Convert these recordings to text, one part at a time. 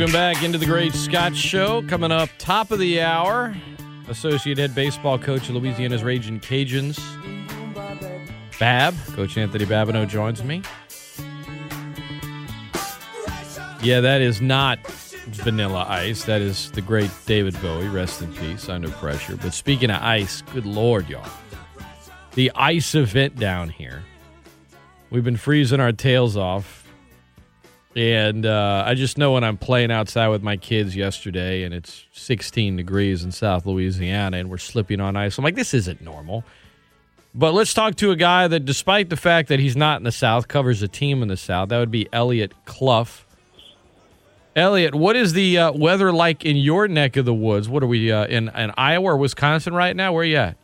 Welcome back into the Great Scott Show. Coming up top of the hour, associate head baseball coach of Louisiana's Ragin' Cajuns, Bab. Coach Anthony Babineau joins me. Yeah, that is not Vanilla Ice. That is the great David Bowie. Rest in peace. Under Pressure. But speaking of ice, good Lord, y'all. The ice event down here. We've been freezing our tails off. And I just know when I'm playing outside with my kids yesterday and it's 16 degrees in South Louisiana and we're slipping on ice, I'm like, this isn't normal. But let's talk to a guy that, despite the fact that he's not in the South, covers a team in the South. That would be Elliot Clough. Elliot, what is the weather like in your neck of the woods? What are we in Iowa or Wisconsin right now? Where are you at?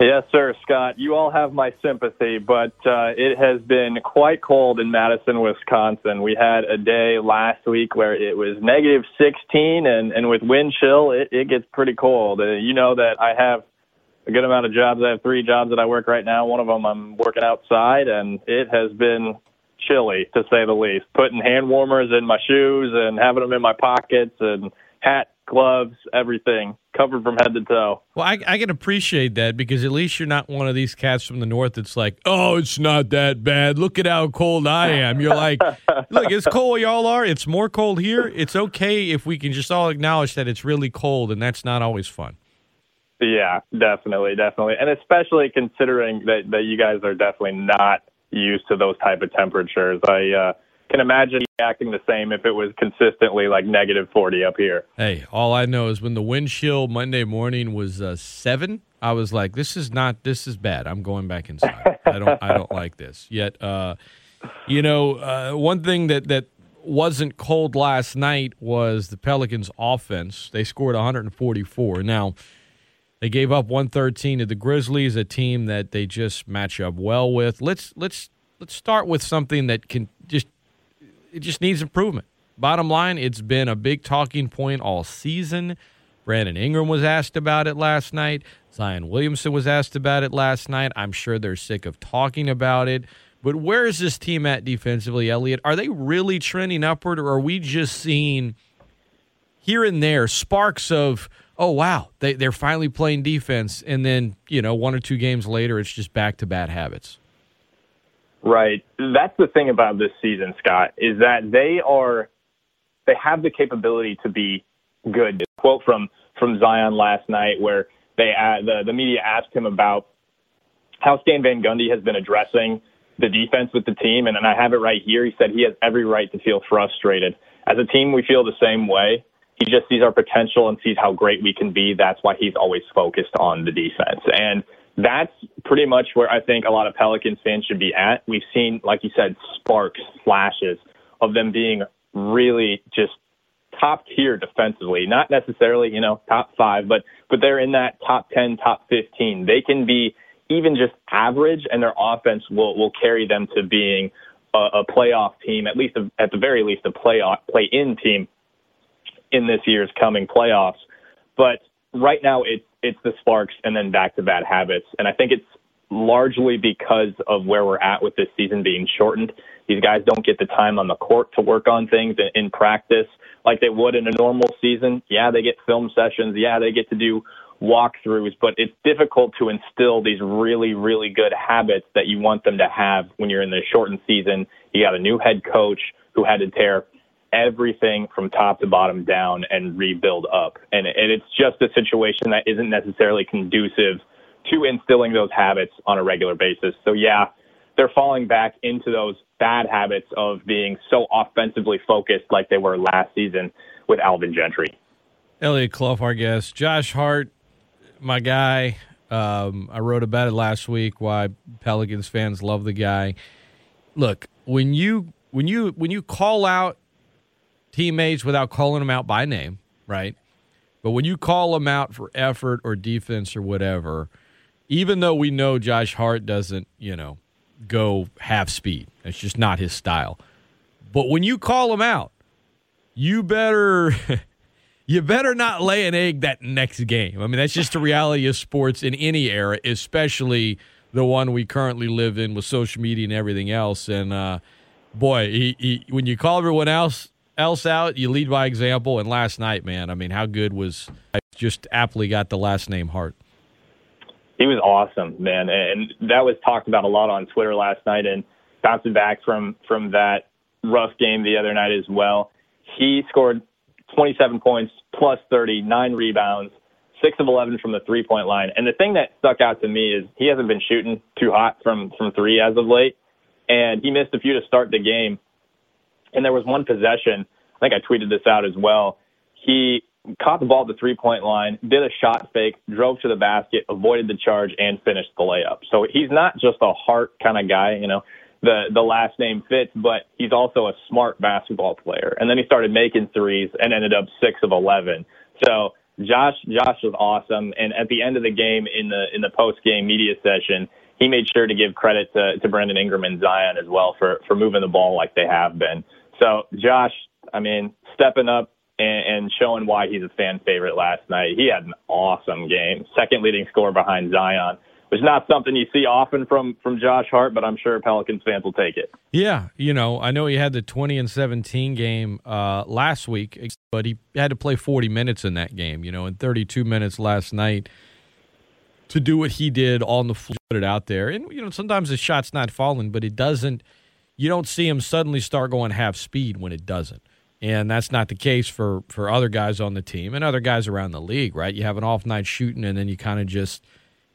Yes, sir, Scott. You all have my sympathy, but it has been quite cold in Madison, Wisconsin. We had a day last week where it was negative 16, and with wind chill, it gets pretty cold. You know that I have a good amount of jobs. I have three jobs that I work right now. One of them I'm working outside, and it has been chilly, to say the least. Putting hand warmers in my shoes and having them in my pockets and hat, gloves, everything, covered from head to toe. Well, I can appreciate that because at least you're not one of these cats from the north that's like, oh, it's not that bad. Look at how cold I am. You're like, look, it's cold y'all are. It's more cold here. It's okay if we can just all acknowledge that it's really cold, and that's not always fun. Yeah, definitely, definitely. And especially considering that you guys are definitely not used to those type of temperatures. I can imagine acting the same if it was consistently like negative 40 up here. Hey, all I know is when the wind chill Monday morning was 7, I was like, this is bad. I'm going back inside. I don't like this. Yet, one thing that wasn't cold last night was the Pelicans offense. They scored 144. Now, they gave up 113 to the Grizzlies, a team that they just match up well with. Let's start with something that can just needs improvement. Bottom line, it's been a big talking point all season. Brandon Ingram was asked about it last night. Zion Williamson was asked about it last night. I'm sure they're sick of talking about it. But where is this team at defensively, Elliot? Are they really trending upward, or are we just seeing here and there sparks of, oh, wow, they're finally playing defense, and then, one or two games later, it's just back to bad habits? Right. That's the thing about this season, Scott, is that they have the capability to be good. A quote from Zion last night where the media asked him about how Stan Van Gundy has been addressing the defense with the team, and I have it right here. He said he has every right to feel frustrated. As a team, we feel the same way. He just sees our potential and sees how great we can be. That's why he's always focused on the defense. And that's pretty much where I think a lot of Pelicans fans should be at. We've seen, like you said, sparks, flashes of them being really just top tier defensively. Not necessarily, top five, but they're in that top 10, top 15. They can be even just average, and their offense will carry them to being a playoff team, at the very least a play-in team in this year's coming playoffs. But right now it's the sparks and then back to bad habits. And I think it's largely because of where we're at with this season being shortened. These guys don't get the time on the court to work on things in practice like they would in a normal season. Yeah, they get film sessions. Yeah, they get to do walkthroughs. But it's difficult to instill these really, really good habits that you want them to have when you're in the shortened season. You got a new head coach who had to tear everything from top to bottom down and rebuild up. And it's just a situation that isn't necessarily conducive to instilling those habits on a regular basis. So, yeah, they're falling back into those bad habits of being so offensively focused like they were last season with Alvin Gentry. Elliot Clough, our guest. Josh Hart, my guy. I wrote about it last week, why Pelicans fans love the guy. Look, when you call out teammates without calling them out by name, right? But when you call them out for effort or defense or whatever, even though we know Josh Hart doesn't, go half speed. That's just not his style. But when you call him out, you better not lay an egg that next game. I mean, that's just the reality of sports in any era, especially the one we currently live in with social media and everything else. And boy, when you call everyone else else out, you lead by example. And last night, man, I mean, how good was – I just aptly got the last name Hart. He was awesome, man. And that was talked about a lot on Twitter last night, and bouncing back from that rough game the other night as well. He scored 27 points, plus 30, 9 rebounds, 6 of 11 from the three-point line. And the thing that stuck out to me is he hasn't been shooting too hot from three as of late, and he missed a few to start the game. And there was one possession, I think I tweeted this out as well, he caught the ball at the three-point line, did a shot fake, drove to the basket, avoided the charge, and finished the layup. So he's not just a heart kind of guy, you know, the last name fits, but he's also a smart basketball player. And then he started making threes and ended up 6 of 11. So Josh was awesome. And at the end of the game, in the post-game media session, he made sure to give credit to Brandon Ingram and Zion as well for moving the ball like they have been. So Josh, I mean, stepping up, and showing why he's a fan favorite last night. He had an awesome game. Second leading scorer behind Zion, which is not something you see often from Josh Hart, but I'm sure Pelicans fans will take it. Yeah, you know, I know he had the 20-17 game last week, but he had to play 40 minutes in that game, you know, and 32 minutes last night to do what he did on the floor, put it out there. And, you know, sometimes his shot's not falling, but it doesn't – you don't see him suddenly start going half speed when it doesn't. And that's not the case for other guys on the team and other guys around the league, right? You have an off night shooting, and then you kind of just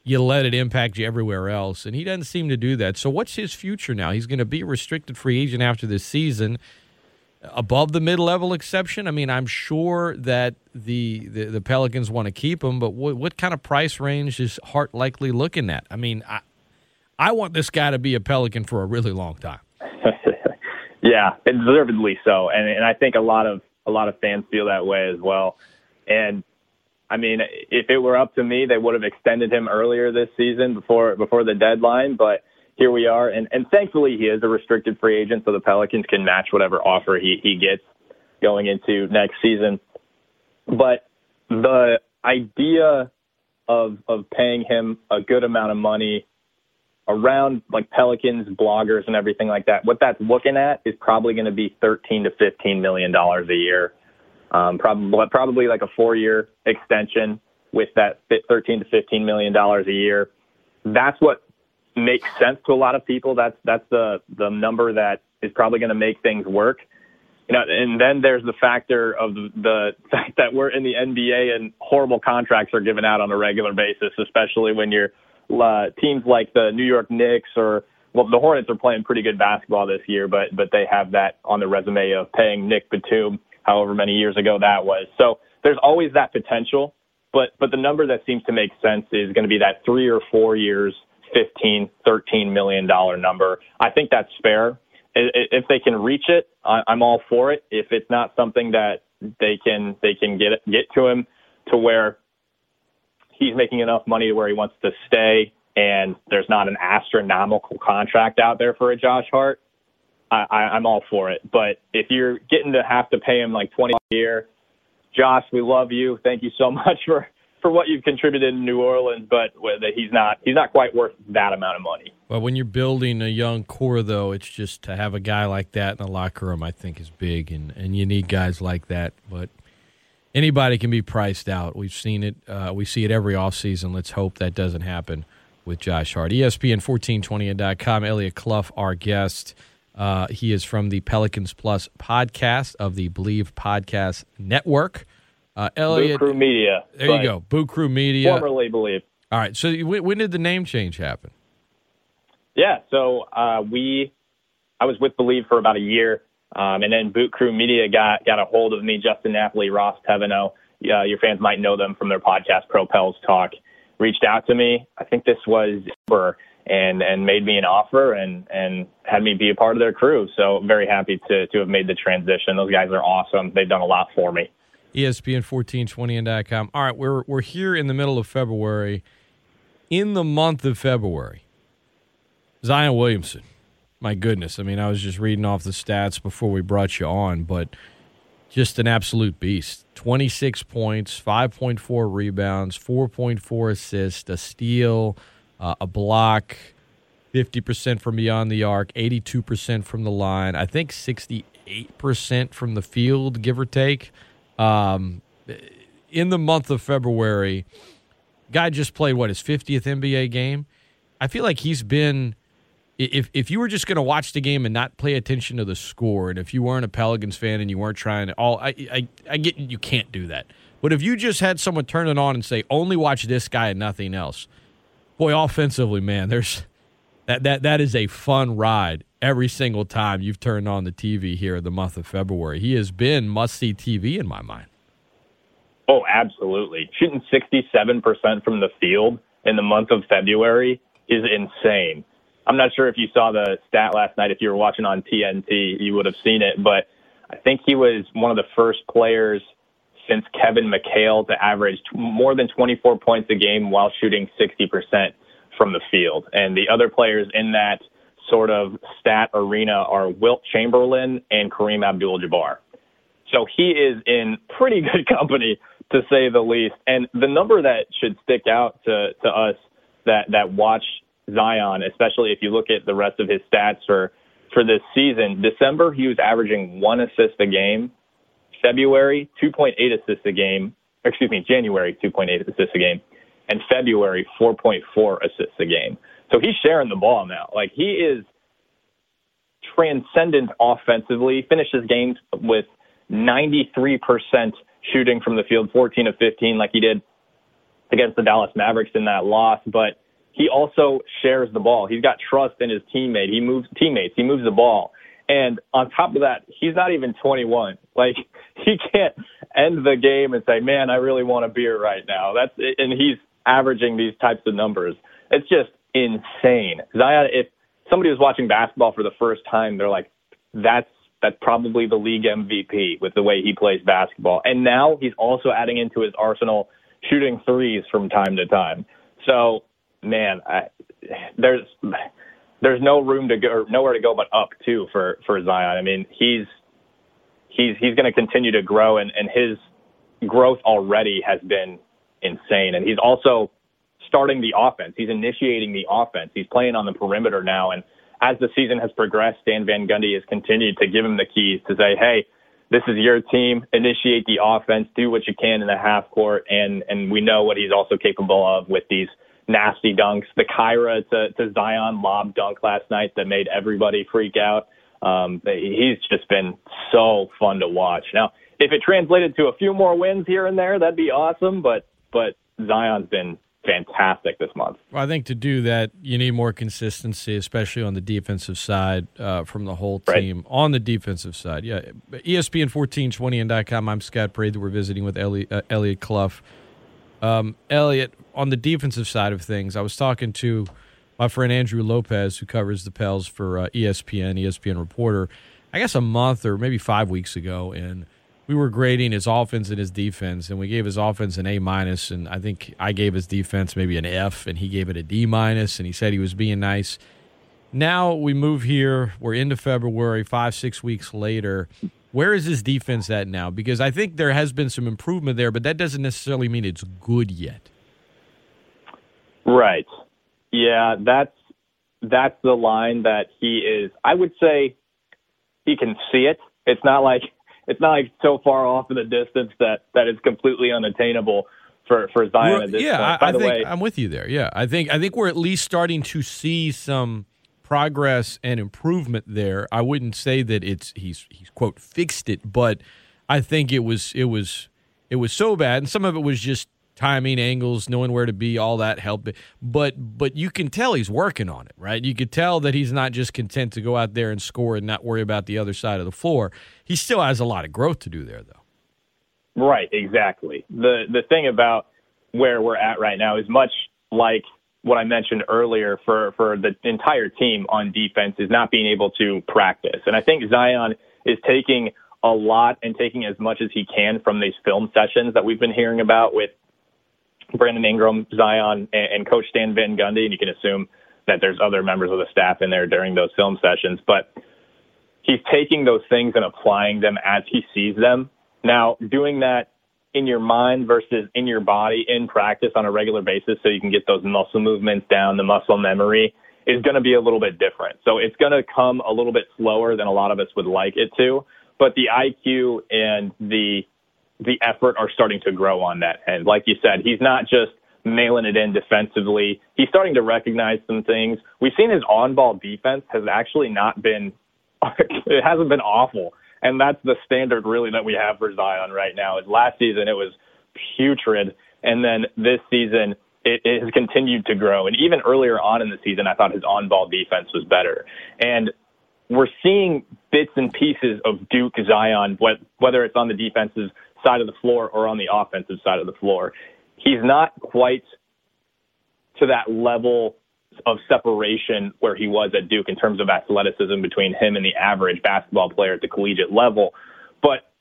you let it impact you everywhere else. And he doesn't seem to do that. So what's his future now? He's going to be a restricted free agent after this season, above the mid-level exception. I mean, I'm sure that the Pelicans want to keep him, but what kind of price range is Hart likely looking at? I mean, I want this guy to be a Pelican for a really long time. Yeah, deservedly so, and I think a lot of fans feel that way as well. And I mean, if it were up to me, they would have extended him earlier this season before the deadline. But here we are, and thankfully he is a restricted free agent, so the Pelicans can match whatever offer he gets going into next season. But the idea of paying him a good amount of money, around like Pelicans, bloggers, and everything like that, what that's looking at is probably going to be $13 to $15 million a year. Probably like a 4-year extension with that $13 to $15 million a year. That's what makes sense to a lot of people. That's the number that is probably going to make things work. You know, and then there's the factor of the fact that we're in the NBA and horrible contracts are given out on a regular basis, especially when you're teams like the New York Knicks or, well, the Hornets are playing pretty good basketball this year, but they have that on the resume of paying Nick Batum however many years ago that was. So there's always that potential, but the number that seems to make sense is going to be that 3 or 4 years, $13 million number. I think that's fair. If they can reach it, I'm all for it. If it's not something that they can get to him to where he's making enough money to where he wants to stay, and there's not an astronomical contract out there for a Josh Hart, I'm all for it. But if you're getting to have to pay him like $20 a year, Josh, we love you. Thank you so much for what you've contributed in New Orleans, but he's not quite worth that amount of money. Well, when you're building a young core, though, it's just to have a guy like that in the locker room, I think, is big, and you need guys like that. But anybody can be priced out. We've seen it. We see it every offseason. Let's hope that doesn't happen with Josh Hart. ESPN1420.com. Elliot Clough, our guest. He is from the Pelicans Plus podcast of the Believe Podcast Network. Elliot, Boot Crew Media. There you go. Boot Crew Media. Formerly Believe. All right. So when did the name change happen? Yeah. So I was with Believe for about a year. And then Boot Crew Media got a hold of me, Justin Napoli, Ross Peveneau. Your fans might know them from their podcast, Propels Talk. Reached out to me, I think this was Uber, and made me an offer and had me be a part of their crew. So very happy to have made the transition. Those guys are awesome. They've done a lot for me. ESPN1420.com. All right, we're here in the middle of February. In the month of February, Zion Williamson. My goodness, I mean, I was just reading off the stats before we brought you on, but just an absolute beast. 26 points, 5.4 rebounds, 4.4 assists, a steal, a block, 50% from beyond the arc, 82% from the line, I think 68% 8% from the field, give or take. In the month of February, guy just played, what, his 50th NBA game? I feel like he's been – if you were just going to watch the game and not pay attention to the score, and if you weren't a Pelicans fan and you weren't trying to – I get you can't do that. But if you just had someone turn it on and say, only watch this guy and nothing else, boy, offensively, man, there's that is a fun ride every single time you've turned on the TV here in the month of February. He has been must-see TV in my mind. Oh, absolutely. Shooting 67% from the field in the month of February is insane. I'm not sure if you saw the stat last night. If you were watching on TNT, you would have seen it. But I think he was one of the first players since Kevin McHale to average more than 24 points a game while shooting 60% from the field. And the other players in that sort of stat arena are Wilt Chamberlain and Kareem Abdul-Jabbar. So he is in pretty good company, to say the least. And the number that should stick out to us that watch Zion, especially if you look at the rest of his stats for this season, December, he was averaging 1 assist a game. February, 2.8 assists a game. January, 2.8 assists a game. And February, 4.4 assists a game. So he's sharing the ball now. Like, he is transcendent offensively. Finishes games with 93% shooting from the field, 14 of 15, like he did against the Dallas Mavericks in that loss. But he also shares the ball. He's got trust in his teammate. He moves teammates. He moves the ball. And on top of that, he's not even 21. Like, he can't end the game and say, man, I really want a beer right now. That's it. And he's averaging these types of numbers. It's just insane. Zion, if somebody was watching basketball for the first time, they're like, that's probably the league MVP with the way he plays basketball. And now he's also adding into his arsenal shooting threes from time to time. So, man, there's no room to go, or nowhere to go but up too for Zion. I mean, he's going to continue to grow, and his growth already has been insane. And he's also starting the offense. He's initiating the offense. He's playing on the perimeter now, and as the season has progressed, Stan Van Gundy has continued to give him the keys to say, hey, this is your team, initiate the offense, do what you can in the half court, and we know what he's also capable of with these nasty dunks. The Kira to Zion lob dunk last night that made everybody freak out. He's just been so fun to watch. Now, if it translated to a few more wins here and there, that'd be awesome, but Zion's been fantastic this month. Well, I think to do that, you need more consistency, especially on the defensive side from the whole team. Right. On the defensive side, yeah. ESPN1420.com, I'm Scott Praed. We're visiting with Elliot Clough. Elliot, on the defensive side of things, I was talking to my friend Andrew Lopez, who covers the Pels for ESPN Reporter, I guess a month or maybe 5 weeks ago, and we were grading his offense and his defense, and we gave his offense an A-, and I think I gave his defense maybe an F, and he gave it a D-, and he said he was being nice. Now we move here. We're into February, 5-6 weeks later. Where is his defense at now? Because I think there has been some improvement there, but that doesn't necessarily mean it's good yet. Right. Yeah, that's the line that he is. I would say he can see it. It's not like so far off in the distance that it's completely unattainable for Zion at this point. By the way, I'm with you there. Yeah, I think we're at least starting to see some progress and improvement there. I wouldn't say that he's quote fixed it, but I think it was so bad, and some of it was just timing, angles, knowing where to be, all that help. But you can tell he's working on it, right? You could tell that he's not just content to go out there and score and not worry about the other side of the floor. He still has a lot of growth to do there, though. Right, exactly. The thing about where we're at right now is much like what I mentioned earlier for the entire team on defense is not being able to practice. And I think Zion is taking a lot and taking as much as he can from these film sessions that we've been hearing about with Brandon Ingram, Zion, and Coach Stan Van Gundy, and you can assume that there's other members of the staff in there during those film sessions. But he's taking those things and applying them as he sees them. Now, doing that in your mind versus in your body in practice on a regular basis so you can get those muscle movements down, the muscle memory, is going to be a little bit different. So it's going to come a little bit slower than a lot of us would like it to. but the IQ and the effort are starting to grow on that end. Like you said, he's not just mailing it in defensively. He's starting to recognize some things. We've seen his on-ball defense has actually not been – it hasn't been awful. And that's the standard really that we have for Zion right now. Last season it was putrid, and then this season it has continued to grow. And even earlier on in the season, I thought his on-ball defense was better. And we're seeing bits and pieces of Duke Zion, whether it's on the defensive side of the floor or on the offensive side of the floor. He's not quite to that level of separation where he was at Duke in terms of athleticism between him and the average basketball player at the collegiate level, but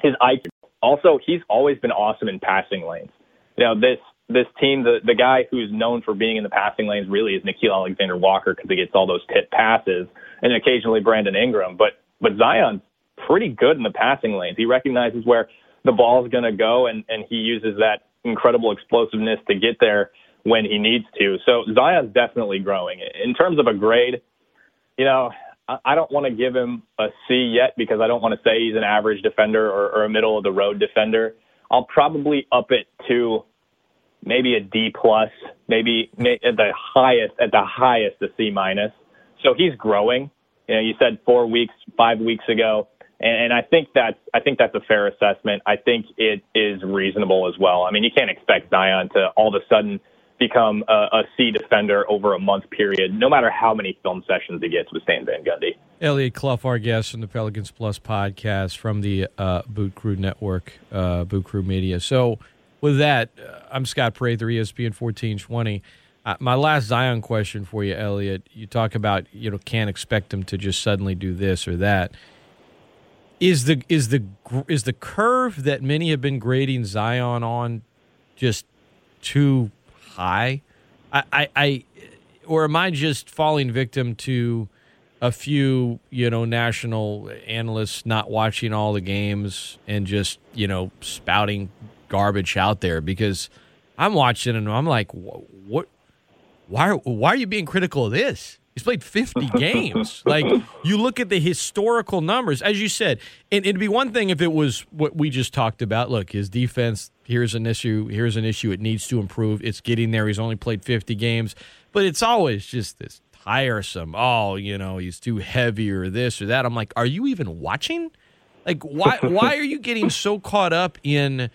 his IQ. Also, he's always been awesome in passing lanes. You know, this team, the guy who's known for being in the passing lanes really is Nikhil Alexander-Walker because he gets all those tip passes and occasionally Brandon Ingram, but Zion's pretty good in the passing lanes. He recognizes where the ball's going to go, and he uses that incredible explosiveness to get there when he needs to. So Zion's definitely growing. In terms of a grade, you know, I don't want to give him a C yet because I don't want to say he's an average defender or a middle-of-the-road defender. I'll probably up it to maybe a D+, maybe at the highest, a C-. So he's growing. You know, you said 5 weeks ago, and I think that's a fair assessment. I think it is reasonable as well. I mean, you can't expect Zion to all of a sudden become a C defender over a month period, no matter how many film sessions he gets with Stan Van Gundy. Elliot Clough, our guest from the Pelicans Plus podcast from the Boot Crew Network, Boot Crew Media. So with that, I'm Scott Prather, ESPN 1420. My last Zion question for you, Elliot. You talk about, you know, can't expect him to just suddenly do this or that. Is the curve that many have been grading Zion on just too high? Or am I just falling victim to a few, you know, national analysts not watching all the games and just, you know, spouting garbage out there? Because I'm watching and I'm like, what? Why are you being critical of this? He's played 50 games. Like, you look at the historical numbers, as you said, and it'd be one thing if it was what we just talked about. Look, his defense, here's an issue. It needs to improve. It's getting there. He's only played 50 games. But it's always just this tiresome, oh, you know, he's too heavy or this or that. I'm like, are you even watching? Like, why are you getting so caught up in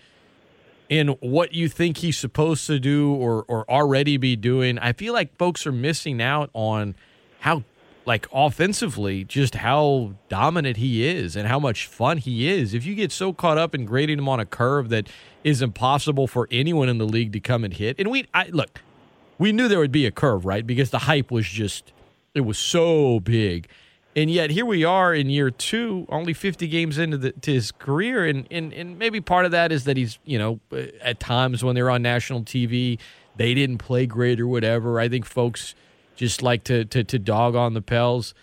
what you think he's supposed to do or already be doing? I feel like folks are missing out on how, like, offensively, just how dominant he is and how much fun he is. If you get so caught up in grading him on a curve that is impossible for anyone in the league to come and hit. And we knew there would be a curve, right? Because the hype was just, it was so big. And yet here we are in year two, only 50 games into his career. And maybe part of that is that he's, you know, at times when they're on national TV, they didn't play great or whatever. I think folks just like to dog on the Pels.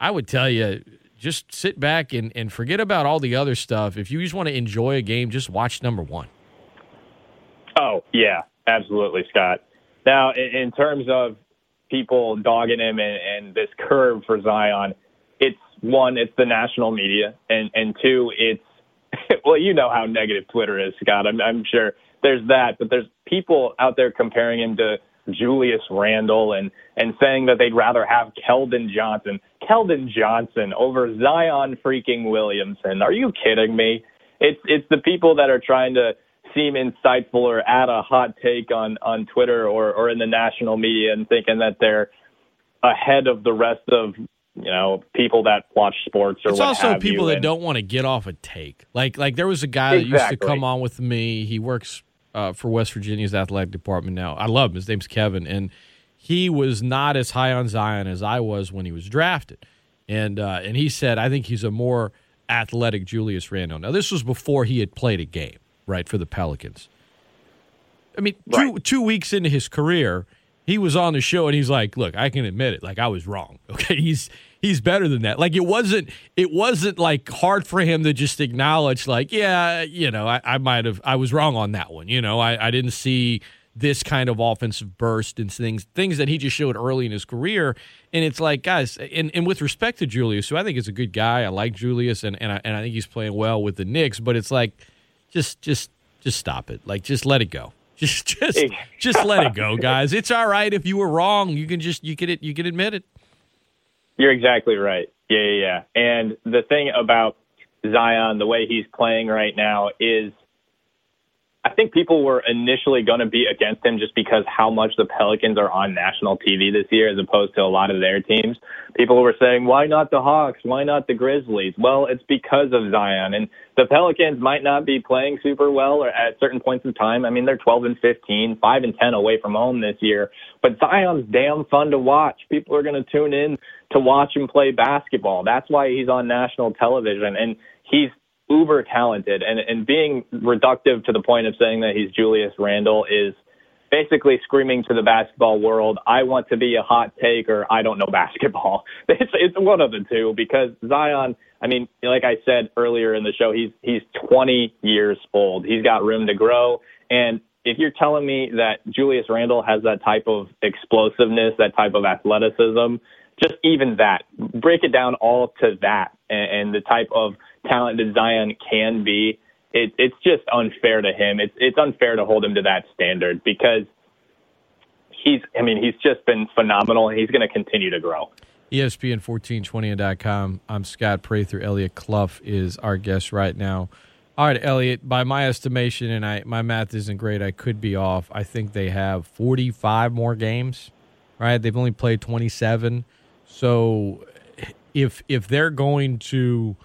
I would tell you, just sit back and forget about all the other stuff. If you just want to enjoy a game, just watch number one. Oh, yeah, absolutely, Scott. Now, in terms of people dogging him and this curve for Zion, it's one, it's the national media, and two, it's, well, you know how negative Twitter is, Scott. I'm sure there's that, but there's people out there comparing him to Julius Randle and saying that they'd rather have Keldon Johnson over Zion freaking Williamson. Are you kidding me? It's the people that are trying to seem insightful or add a hot take on Twitter or in the national media and thinking that they're ahead of the rest of, you know, people that watch sports or what have you. It's also people that don't want to get off a take. Like there was a guy that used to come on with me. He works for West Virginia's athletic department now. I love him. His name's Kevin. And he was not as high on Zion as I was when he was drafted. And he said, I think he's a more athletic Julius Randle. Now, this was before he had played a game, right, for the Pelicans. I mean, right. Two weeks into his career, he was on the show and he's like, look, I can admit it. Like, I was wrong. Okay, he's better than that. Like, it wasn't like hard for him to just acknowledge, like, yeah, you know, I was wrong on that one. You know, I didn't see this kind of offensive burst and things that he just showed early in his career. And it's like, guys, and with respect to Julius, who I think is a good guy, I like Julius, and I think he's playing well with the Knicks, but it's like, just stop it. Like, just let it go. Just let it go, guys. It's all right if you were wrong. You can admit it. You're exactly right. Yeah. And the thing about Zion, the way he's playing right now, is I think people were initially going to be against him just because how much the Pelicans are on national TV this year as opposed to a lot of their teams. People were saying, why not the Hawks? Why not the Grizzlies? Well, it's because of Zion. And the Pelicans might not be playing super well or at certain points in time. I mean, they're 12-15, 5-10 away from home this year. But Zion's damn fun to watch. People are going to tune in to watch him play basketball. That's why he's on national television. And he's uber talented, and being reductive to the point of saying that he's Julius Randle is basically screaming to the basketball world, I want to be a hot take or I don't know basketball. It's one of the two, because Zion, I mean, like I said earlier in the show, he's 20 years old. He's got room to grow. And if you're telling me that Julius Randle has that type of explosiveness, that type of athleticism, just even that, break it down all to that and the type of talented Zion can be, it's just unfair to him. It's unfair to hold him to that standard because he's just been phenomenal and he's going to continue to grow. ESPN1420.com. I'm Scott Prather. Elliot Clough is our guest right now. All right, Elliot, by my estimation, and my math isn't great, I could be off, I think they have 45 more games, right? They've only played 27. So if they're going to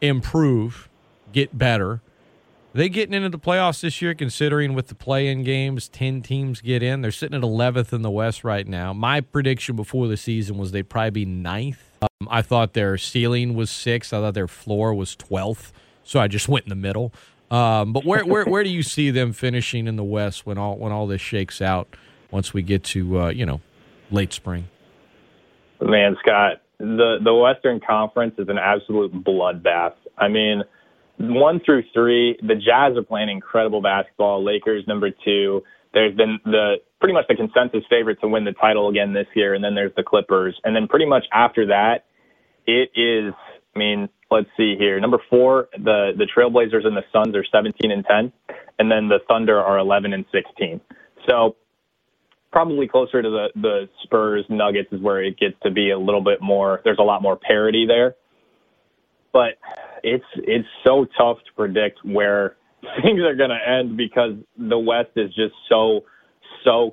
improve, get better, they getting into the playoffs this year, considering with the play-in games, 10 teams get in. They're sitting at 11th in the West right now. My prediction before the season was they'd probably be 9th. I thought their ceiling was 6th. I thought their floor was 12th, so I just went in the middle. But where do you see them finishing in the West when all this shakes out once we get to, late spring? Man, Scott, the Western Conference is an absolute bloodbath. I mean, 1-3, the Jazz are playing incredible basketball. Lakers, number 2. There's been pretty much the consensus favorite to win the title again this year, and then there's the Clippers. And then pretty much after that, it is, I mean, let's see here. Number 4, the Trailblazers and the Suns are 17-10, and then the Thunder are 11-16. So probably closer to the Spurs, Nuggets is where it gets to be a little bit more. There's a lot more parity there. But it's so tough to predict where things are going to end because the West is just so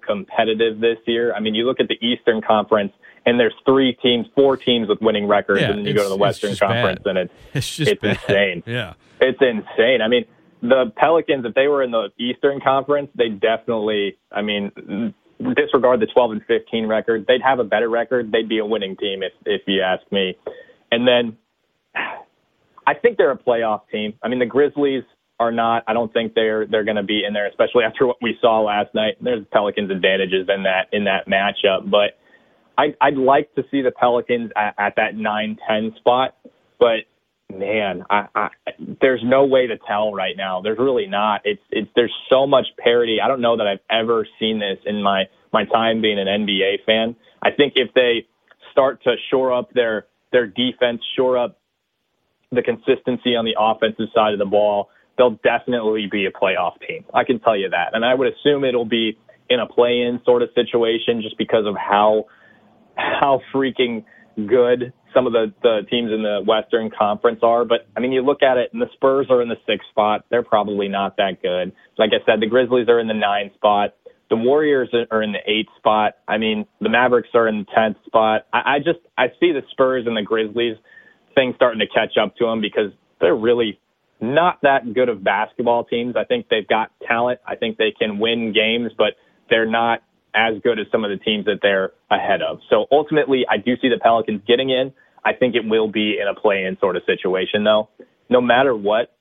competitive this year. I mean, you look at the Eastern Conference, and there's 4 teams with winning records, and then you go to the Western Conference, bad. And it's insane. Yeah, it's insane. I mean, the Pelicans, if they were in the Eastern Conference, they definitely, I mean, disregard the 12-15 record, they'd have a better record. They'd be a winning team if you ask me. And then I think they're a playoff team. I mean, the Grizzlies are not. I don't think they're going to be in there, especially after what we saw last night. There's Pelicans advantages in that matchup, but I'd like to see the Pelicans at that 9-10 spot. But man, there's no way to tell right now. There's really not. There's so much parity. I don't know that I've ever seen this in my time being an NBA fan. I think if they start to shore up their defense, shore up the consistency on the offensive side of the ball, they'll definitely be a playoff team. I can tell you that. And I would assume it'll be in a play-in sort of situation just because of how freaking good some of the teams in the Western Conference are. But, I mean, you look at it, and the Spurs are in the 6th spot. They're probably not that good. Like I said, the Grizzlies are in the 9th spot. The Warriors are in the 8th spot. I mean, the Mavericks are in the 10th spot. I see the Spurs and the Grizzlies thing starting to catch up to them because they're really not that good of basketball teams. I think they've got talent. I think they can win games, but they're not as good as some of the teams that they're ahead of. So ultimately, I do see the Pelicans getting in. I think it will be in a play-in sort of situation, though. No matter what,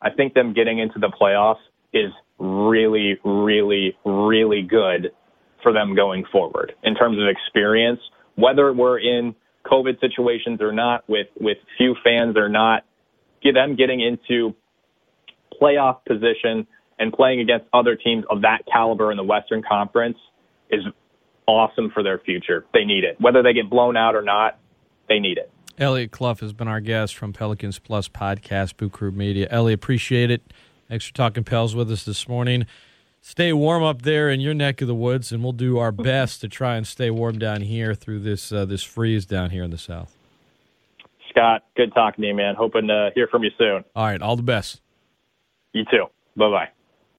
I think them getting into the playoffs is really, really, really good for them going forward in terms of experience. Whether we're in COVID situations or not, with few fans or not, them getting into playoff position and playing against other teams of that caliber in the Western Conference is awesome for their future. They need it. Whether they get blown out or not, they need it. Elliot Clough has been our guest from Pelicans Plus podcast, Boot Crew Media. Elliot, appreciate it. Thanks for talking Pels with us this morning. Stay warm up there in your neck of the woods, and we'll do our best to try and stay warm down here through this freeze down here in the South. Scott, good talking to you, man. Hoping to hear from you soon. All right, all the best. You too. Bye-bye.